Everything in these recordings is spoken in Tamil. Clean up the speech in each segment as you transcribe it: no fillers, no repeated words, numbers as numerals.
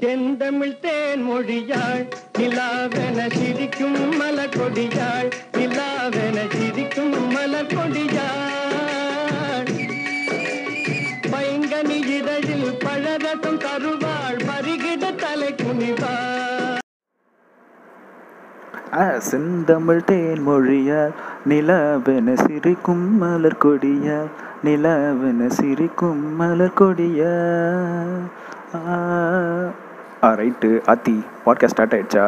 செந்தமிழ் தேன் மொழியாள் நிலாவென சிரிக்கும் மலர் கொடியாள், நிலாவென சிரிக்கும் மலர் கொடியாள். பைங்கனி இதழில் பழரசம் தருவாள், பருகிட தலை குனிவாள். செந்தமிழ் தேன் மொழியாள் நிலாவென சிரிக்கும் மலர் கொடியாள், நிலாவென சிரிக்கும் மலர் கொடியாள். ரைட்டு, ஆத்தி பாட்காஸ்ட் ஸ்டார்ட் ஆகிடுச்சா?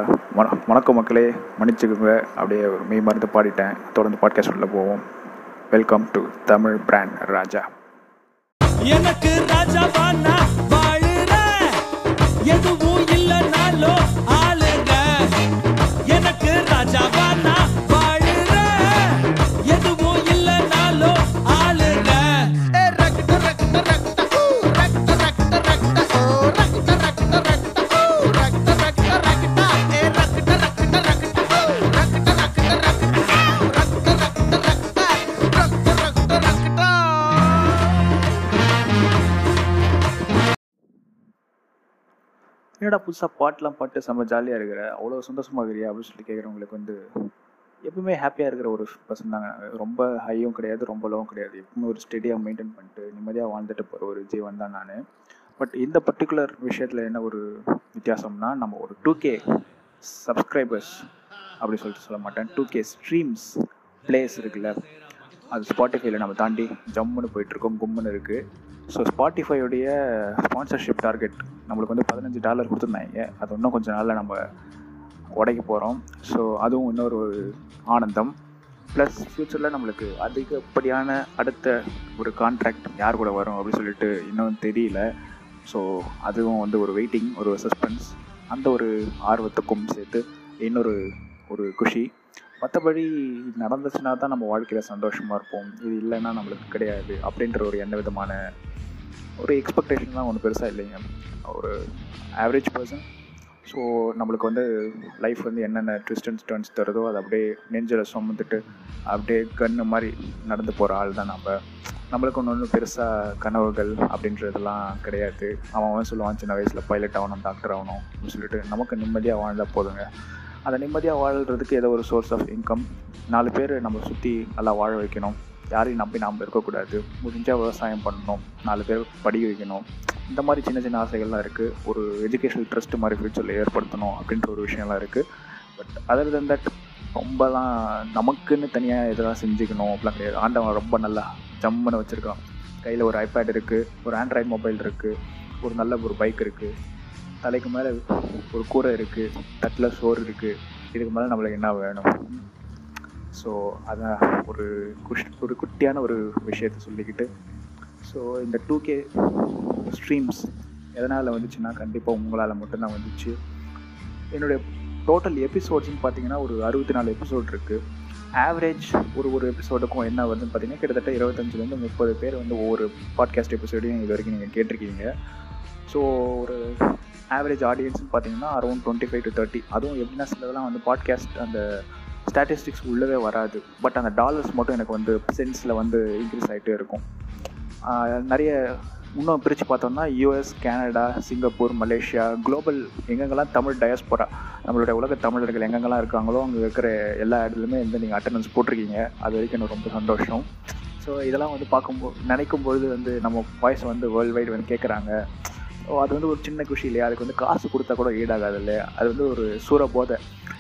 வணக்கம் மக்களே, மன்னிச்சுக்கோங்க, அப்படியே மெய் மருந்து பாடிட்டேன். தொடர்ந்து பாட்காஸ்ட் உள்ள போவோம். Welcome to Tamil brand Raja. எனக்கு ராஜாவானா வாழுற, எதுவும் இல்லைனாலோ ஆளுங்க. எனக்கு ராஜாவானா வாழுற, எதுவும் இல்லைனாலோ ஆளுங்க. என்னடா புதுசாக பாட்டெலாம் பாட்டு செம்ம ஜாலியாக இருக்கிற, அவ்வளோ சந்தோஷமாக இருக்கிறியா அப்படின்னு சொல்லி கேட்குறவங்களுக்கு வந்து எப்பவுமே ஹாப்பியாக இருக்கிற ஒரு பர்சன் தாங்க. ரொம்ப ஹையும் கிடையாது, ரொம்ப லோவும் கிடையாது, எப்பவுமே ஒரு ஸ்டெடியாக மெயின்டைன் பண்ணிட்டு நிம்மதியாக வாழ்ந்துட்டு போகிற ஒரு ஜீவன் தான் நான். பட் இந்த பர்டிகுலர் விஷயத்தில் என்ன ஒரு வித்தியாசம்னா, நம்ம ஒரு 2K சப்ஸ்கிரைபர்ஸ் அப்படி சொல்லிட்டு சொல்ல மாட்டேன், 2K ஸ்ட்ரீம்ஸ் பிளேஸ் இருக்குல்ல, அது ஸ்பாட்டிஃபைல நம்ம தாண்டி ஜம்முன்னு போயிட்டுருக்கோம், கும்முன்னு இருக்குது. ஸோ ஸ்பாட்டிஃபையோடைய ஸ்பான்சர்ஷிப் டார்கெட் நம்மளுக்கு வந்து $15 கொடுத்துருந்தாங்க. அது இன்னும் கொஞ்சம் நாளில் நம்ம உடைக்க போகிறோம். ஸோ அதுவும் இன்னொரு ஆனந்தம். ப்ளஸ் ஃப்யூச்சரில் நம்மளுக்கு அதிகப்படியான அடுத்த ஒரு கான்ட்ராக்ட் யார் கூட வரும் அப்படின்னு சொல்லிட்டு இன்னும் தெரியல. ஸோ அதுவும் வந்து ஒரு வெயிட்டிங், ஒரு சஸ்பென்ஸ், அந்த ஒரு ஆர்வத்துக்கும் சேர்த்து இன்னொரு குஷி. மற்றபடி நடந்துச்சுன்னா தான் நம்ம வாழ்க்கையில் சந்தோஷமாக இருப்போம், இது இல்லைன்னா நம்மளுக்கு கிடையாது அப்படின்ற ஒரு எந்த விதமான ஒரு எக்ஸ்பெக்டேஷன்லாம் ஒன்றும் பெருசாக இல்லைங்க. ஒரு ஆவரேஜ் பர்சன். ஸோ நம்மளுக்கு வந்து லைஃப் வந்து என்னென்ன ட்விஸ்ட் அண்ட் டர்ன்ஸ் தருதோ அதை அப்படியே நெஞ்சில் சுமந்துட்டு அப்படியே கண்ணு மாதிரி நடந்து போகிற ஆள் தான் நம்ம. நம்மளுக்கு ஒன்று ஒன்றும் பெருசாக கனவுகள் அப்படின்றதெல்லாம் கிடையாது. அவன் சொல்லுவான் சின்ன வயசில் பைலட் ஆகணும், டாக்டர் ஆகணும் அப்படின்னு சொல்லிட்டு. நமக்கு நிம்மதியாக வாழ்ந்தால் போதுங்க. அந்த நிம்மதியாக வாழ்கிறதுக்கு ஏதோ ஒரு சோர்ஸ் ஆஃப் இன்கம், 4 பேர் நம்ம சுற்றி நல்லா வாழ வைக்கணும், யாரையும் நம்பி நாம் இருக்கக்கூடாது, முடிஞ்சால் விவசாயம் பண்ணணும், 4 பேர் படிக்க வைக்கணும், இந்த மாதிரி சின்ன சின்ன ஆசைகள்லாம் இருக்குது. ஒரு எஜுகேஷனல் ட்ரஸ்ட்டு மாதிரி ஃப்யூச்சரில் ஏற்படுத்தணும் அப்படின்ற ஒரு விஷயம்லாம் இருக்குது. பட் அதர் தென் தட் ரொம்பலாம் நமக்குன்னு தனியாக இதெல்லாம் செஞ்சுக்கணும் அப்படிலாம் கிடையாது. ஆண்டவன் ரொம்ப நல்லா ஜம்முன்னு வச்சுருக்கான். கையில் ஒரு ஐபேட் இருக்குது, ஒரு ஆண்ட்ராய்டு மொபைல் இருக்குது, ஒரு நல்ல ஒரு பைக் இருக்குது, தலைக்கு மேலே ஒரு கூரை இருக்குது, தட்டில் சோறு இருக்குது, இதுக்கு மேலே நம்மளுக்கு என்ன வேணும்? ஸோ அதான் ஒரு குட்டியான ஒரு விஷயத்தை சொல்லிக்கிட்டு. ஸோ இந்த 2K ஸ்ட்ரீம்ஸ் எதனால் வந்துச்சுன்னா கண்டிப்பாக உங்களால் மட்டும்தான் வந்துச்சு. என்னுடைய டோட்டல் எபிசோட்ஸ்ன்னு பார்த்தீங்கன்னா ஒரு 64 எபிசோட் இருக்குது. ஆவரேஜ் ஒரு எபிசோடுக்கும் என்ன வருதுன்னு பார்த்தீங்கன்னா கிட்டத்தட்ட 25-30 பேர் வந்து ஒவ்வொரு பாட்காஸ்ட் எபிசோடையும் இது வரைக்கும் நீங்கள் கேட்டிருக்கீங்க. ஸோ ஒரு ஆவரேஜ் ஆடியன்ஸ்னு பார்த்தீங்கன்னா அரௌண்ட் 25 to 30. அதுவும் எப்படின்னா சிலதெல்லாம் வந்து பாட்காஸ்ட் அந்த ஸ்டாட்டிஸ்டிக்ஸ் உள்ளவே வராது, பட் அந்த டாலர்ஸ் மட்டும் எனக்கு வந்து சென்ஸில் வந்து இன்க்ரீஸ் ஆகிட்டே இருக்கும். நிறைய இன்னும் பிரித்து பார்த்தோம்னா US, Canada, Singapore, Malaysia, global எங்கெங்கெல்லாம் தமிழ் டயாஸ்போரா நம்மளுடைய உலக தமிழர்கள் எங்கெங்கெல்லாம் இருக்காங்களோ அங்கே இருக்கிற எல்லா இடத்துலையுமே வந்து நீங்கள் அட்டண்டன்ஸ் போட்டிருக்கீங்க. அது வரைக்கும் எனக்கு ரொம்ப சந்தோஷம். ஸோ இதெல்லாம் வந்து பார்க்கும்போது நினைக்கும்பொழுது வந்து நம்ம வாய்ஸ் வந்து வேர்ல்டு வைடு வந்து கேட்குறாங்க. ஸோ அது வந்து ஒரு சின்ன குஷி இல்லையா? அதுக்கு வந்து காசு கொடுத்தா கூட ஈடாகாது இல்லையா? அது வந்து ஒரு சூற போதை.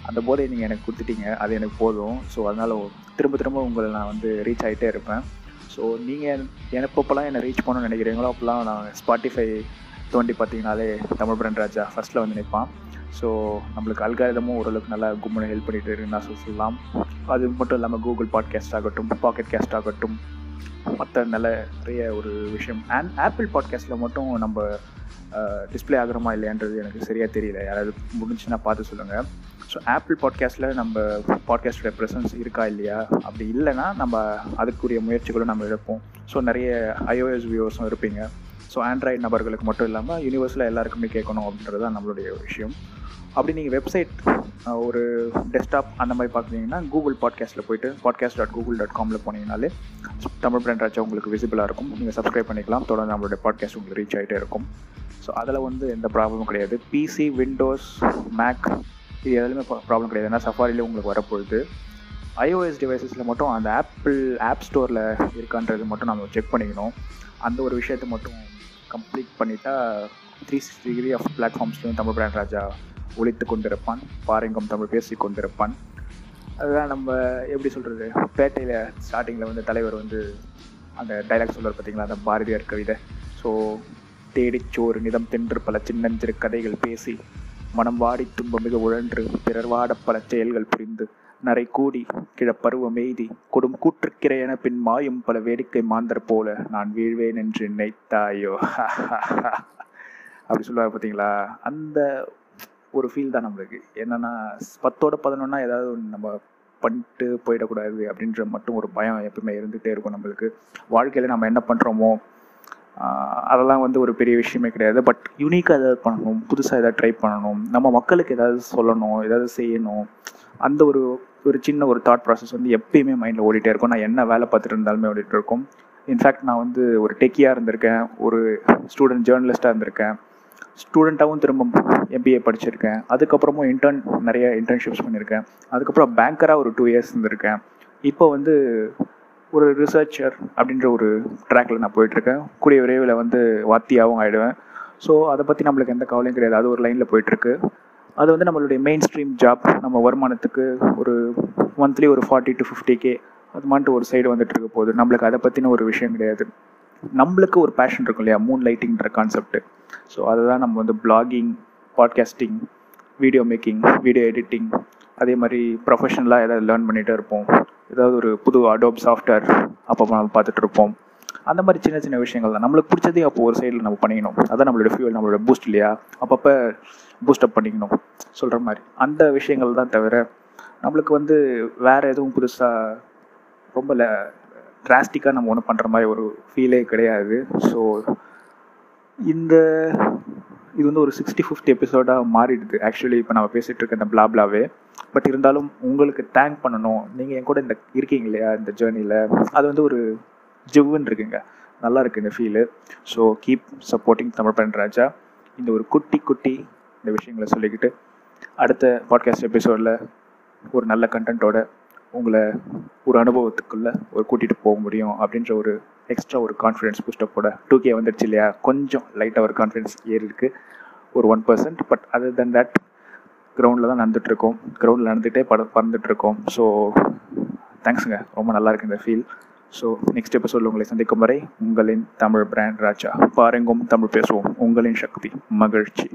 அந்த போதையை நீங்கள் எனக்கு கொடுத்துட்டீங்க, அது எனக்கு போதும். ஸோ அதனால் திரும்ப உங்களை நான் வந்து ரீச் ஆகிட்டே இருப்பேன். ஸோ நீங்கள் எப்பப்பெல்லாம் என்னை ரீச் பண்ணணும்னு நினைக்கிறீங்களோ அப்போல்லாம் நான் ஸ்பாட்டிஃபை தோண்டி பார்த்தீங்கனாலே தமிழ் பிராண்ட் ராஜா ஃபர்ஸ்ட்டில் வந்து நினைப்பான். ஸோ நம்மளுக்கு அல்காரிதமும் ஓரளவுக்கு நல்லா கும்பனை ஹெல்ப் பண்ணிகிட்டு இருக்குன்னு நான் சொல்லலாம். அது மட்டும் இல்லாமல் கூகுள் பாட்காஸ்ட் ஆகட்டும், பாக்கெட் காஸ்ட் ஆகட்டும், மற்ற நிறைய ஒரு விஷயம். அண்ட் ஆப்பிள் பாட்காஸ்ட்டில் மட்டும் நம்ம டிஸ்பிளே ஆகிறோமா இல்லையான்றது எனக்கு சரியாக தெரியல, யாராவது முடிஞ்சுன்னா பார்த்து சொல்லுங்கள். ஸோ ஆப்பிள் பாட்காஸ்ட்டில் நம்ம பாட்காஸ்டோட ப்ரெசன்ஸ் இருக்கா இல்லையா? அப்படி இல்லைன்னா நம்ம அதுக்குரிய முயற்சிகளும் நம்ம எடுப்போம். ஸோ நிறைய iOS வியூவர்ஸும் இருப்பீங்க. ஸோ ஆண்ட்ராய்டு நபர்களுக்கு மட்டும் இல்லாமல் யூனிவர்ஸில் எல்லாருக்குமே கேட்கணும் அப்படின்றது தான் நம்மளுடைய விஷயம். அப்படி நீங்கள் வெப்சைட் ஒரு டெஸ்க்டாப் அந்த மாதிரி பார்க்குறீங்கன்னா கூகுள் பாட்காஸ்ட்டில் போய்ட்டு podcast.google.comல போனீங்கனாலே தமிழ் பிராண்ட் ராஜா உங்களுக்கு விசிபிளாக இருக்கும். நீங்கள் சப்ஸ்கிரைப் பண்ணிக்கலாம். தொடர்ந்து நம்மளுடைய பாட்காஸ்ட் உங்களுக்கு ரீச் ஆகிட்டே இருக்கும். ஸோ அதில் வந்து எந்த ப்ராப்ளமும் கிடையாது. பிசி, விண்டோஸ், மேக் இது எதுலையுமே ப்ராப்ளம் கிடையாது. ஏன்னா சஃபாரியில் உங்களுக்கு வரப்போகுது. ஐஓஎஸ் டிவைசஸில் மட்டும் அந்த ஆப் ஸ்டோரில் இருக்கான்றது மட்டும் நம்ம செக் பண்ணிக்கணும். அந்த ஒரு விஷயத்தை மட்டும் கம்ப்ளீட் பண்ணிட்டா 360 ஆஃப் பிளாட்ஃபார்ம்ஸ்லையும் தமிழ் பிரான் ராஜா ஒழித்து கொண்டிருப்பான், பாரிங்கம் தமிழ் பேசி கொண்டிருப்பான். அதுதான் நம்ம எப்படி சொல்கிறது, பேட்டையில் ஸ்டார்டிங்கில் வந்து தலைவர் வந்து அந்த டைலாக் சொல்கிறார் பார்த்திங்களா, அந்த பாரதியார் கவிதை. ஸோ தேடிச்சோறு நிதம் தென்று பல சின்னஞ்சிறு கதைகள் பேசி மனம் வாடி துன்பம் மிக உழன்று பிறர் வாட பல செயல்கள் புரிந்து நரை கூடி கிழப்பருவம் எய்தி கொடும் கூற்றுக்கிறையென பின் மாயும் பல வேடிக்கை மாந்தர் போல நான் வீழ்வேன் என்று நினைத்தாயோ அப்படி சொல்லுவார் பார்த்தீங்களா. அந்த ஒரு ஃபீல் தான் நம்மளுக்கு. என்னென்னா 10/11 ஏதாவது ஒன்று நம்ம பண்ணிட்டு போயிடக்கூடாது அப்படின்ற மட்டும் ஒரு பயம் எப்பவுமே இருந்துகிட்டே இருக்கும் நம்மளுக்கு. வாழ்க்கையில் நம்ம என்ன பண்ணுறோமோ அதெல்லாம் வந்து ஒரு பெரிய விஷயமே கிடையாது. பட் யூனிக்காக ஏதாவது பண்ணணும், புதுசாக ஏதாவது ட்ரை பண்ணணும், நம்ம மக்களுக்கு ஏதாவது சொல்லணும், ஏதாவது செய்யணும், அந்த ஒரு சின்ன ஒரு தாட் ப்ராசஸ் வந்து எப்பயுமே மைண்டில் ஓடிட்டே இருக்கும். நான் என்ன வேலை பார்த்துட்டு இருந்தாலுமே ஓடிட்டு இருக்கும். இன்ஃபேக்ட் நான் வந்து ஒரு டெக்கியாக இருந்திருக்கேன், ஒரு ஸ்டூடெண்ட் ஜேர்னலிஸ்ட்டாக இருந்திருக்கேன், ஸ்டூடெண்ட்டாகவும் திரும்ப MBA படிச்சிருக்கேன், அதுக்கப்புறமும் நிறைய இன்டர்ன்ஷிப்ஸ் பண்ணியிருக்கேன், அதுக்கப்புறம் பேங்கராக ஒரு 2 years இருந்திருக்கேன், இப்போ வந்து ஒரு ரிசர்ச்சர் அப்படின்ற ஒரு ட்ராக்கில் நான் போயிட்டுருக்கேன். கூடிய விரைவில் வந்து வாத்தியாகவும் ஆகிடுவேன். ஸோ அதை பற்றி நம்மளுக்கு எந்த கவலையும் கிடையாது. அது ஒரு லைனில் போயிட்டுருக்கு. அது வந்து நம்மளுடைய மெயின் ஸ்ட்ரீம் ஜாப். நம்ம வருமானத்துக்கு ஒரு மந்த்லி ஒரு 40 to 50K அது மாட்டு ஒரு சைடு வந்துட்டு இருக்க போகுது. நம்மளுக்கு அதை பற்றின ஒரு விஷயம் கிடையாது. நம்மளுக்கு ஒரு பேஷன் இருக்கும் இல்லையா, மூன் லைட்டிங்கிற கான்செப்ட்டு. ஸோ அதை தான் நம்ம வந்து blogging, podcasting, video making, video editing, அதே மாதிரி ப்ரொஃபஷனலாக ஏதாவது லேர்ன் பண்ணிகிட்டே இருப்போம். ஏதாவது ஒரு புது அடோப் சாஃப்ட்வேர் அப்போ நம்ம பார்த்துட்ருப்போம். அந்த மாதிரி சின்ன சின்ன விஷயங்கள் தான் நம்மளுக்கு பிடிச்சதே. அப்போது ஒரு சைடில் நம்ம பண்ணிக்கணும். அதான் நம்மளோட ஃபியூல், நம்மளோட பூஸ்ட் இல்லையா, அப்பப்போ பூஸ்டப் பண்ணிக்கணும் சொல்கிற மாதிரி அந்த விஷயங்கள் தான். தவிர நம்மளுக்கு வந்து வேறு எதுவும் புதுசாக ரொம்ப டிராஸ்டிக்காக நம்ம ஒன்றும் பண்ணுற மாதிரி ஒரு ஃபீலே கிடையாது. ஸோ இது வந்து ஒரு 60-50 எபிசோடாக மாறிடுது ஆக்சுவலி. இப்போ நம்ம பேசிகிட்டு இருக்க அந்த பிளாப்லாவே. பட் இருந்தாலும் உங்களுக்கு தேங்க் பண்ணணும். நீங்கள் என் கூட இந்த இருக்கீங்க இல்லையா இந்த ஜேர்னியில், அது வந்து ஒரு ஜிவ்வுன்னு இருக்குங்க, நல்லா இருக்குது இந்த feel. So keep supporting Tamil Pran Raja. இந்த ஒரு குட்டி இந்த விஷயங்களை சொல்லிக்கிட்டு அடுத்த பாட்காஸ்ட் எபிசோடில் ஒரு நல்ல கண்டென்ட்டோட உங்களை ஒரு அனுபவத்துக்குள்ளே ஒரு கூட்டிகிட்டு போக முடியும் அப்படின்ற ஒரு எக்ஸ்ட்ரா ஒரு கான்ஃபிடென்ஸ் பூஸ்டப்போட 2K வந்துடுச்சு இல்லையா, கொஞ்சம் லைட்டாக ஒரு கான்ஃபிடென்ஸ் ஏறி இருக்குது, ஒரு 1%. பட் அதர் தென் தட் கிரவுண்டில் தான் நடந்துகிட்ருக்கோம், கிரவுண்டில் நடந்துகிட்டே பறந்துகிட்ருக்கோம். ஸோ தேங்க்ஸுங்க, ரொம்ப நல்லா இருக்குது இந்த ஃபீல். ஸோ நெக்ஸ்ட் எபிசோடில் உங்களை சந்திக்கும் வரை உங்களின் தமிழ் பிரான் ராஜா. பாருங்கும் தமிழ் பேசுவோம். உங்களின் சக்தி மகிழ்ச்சி.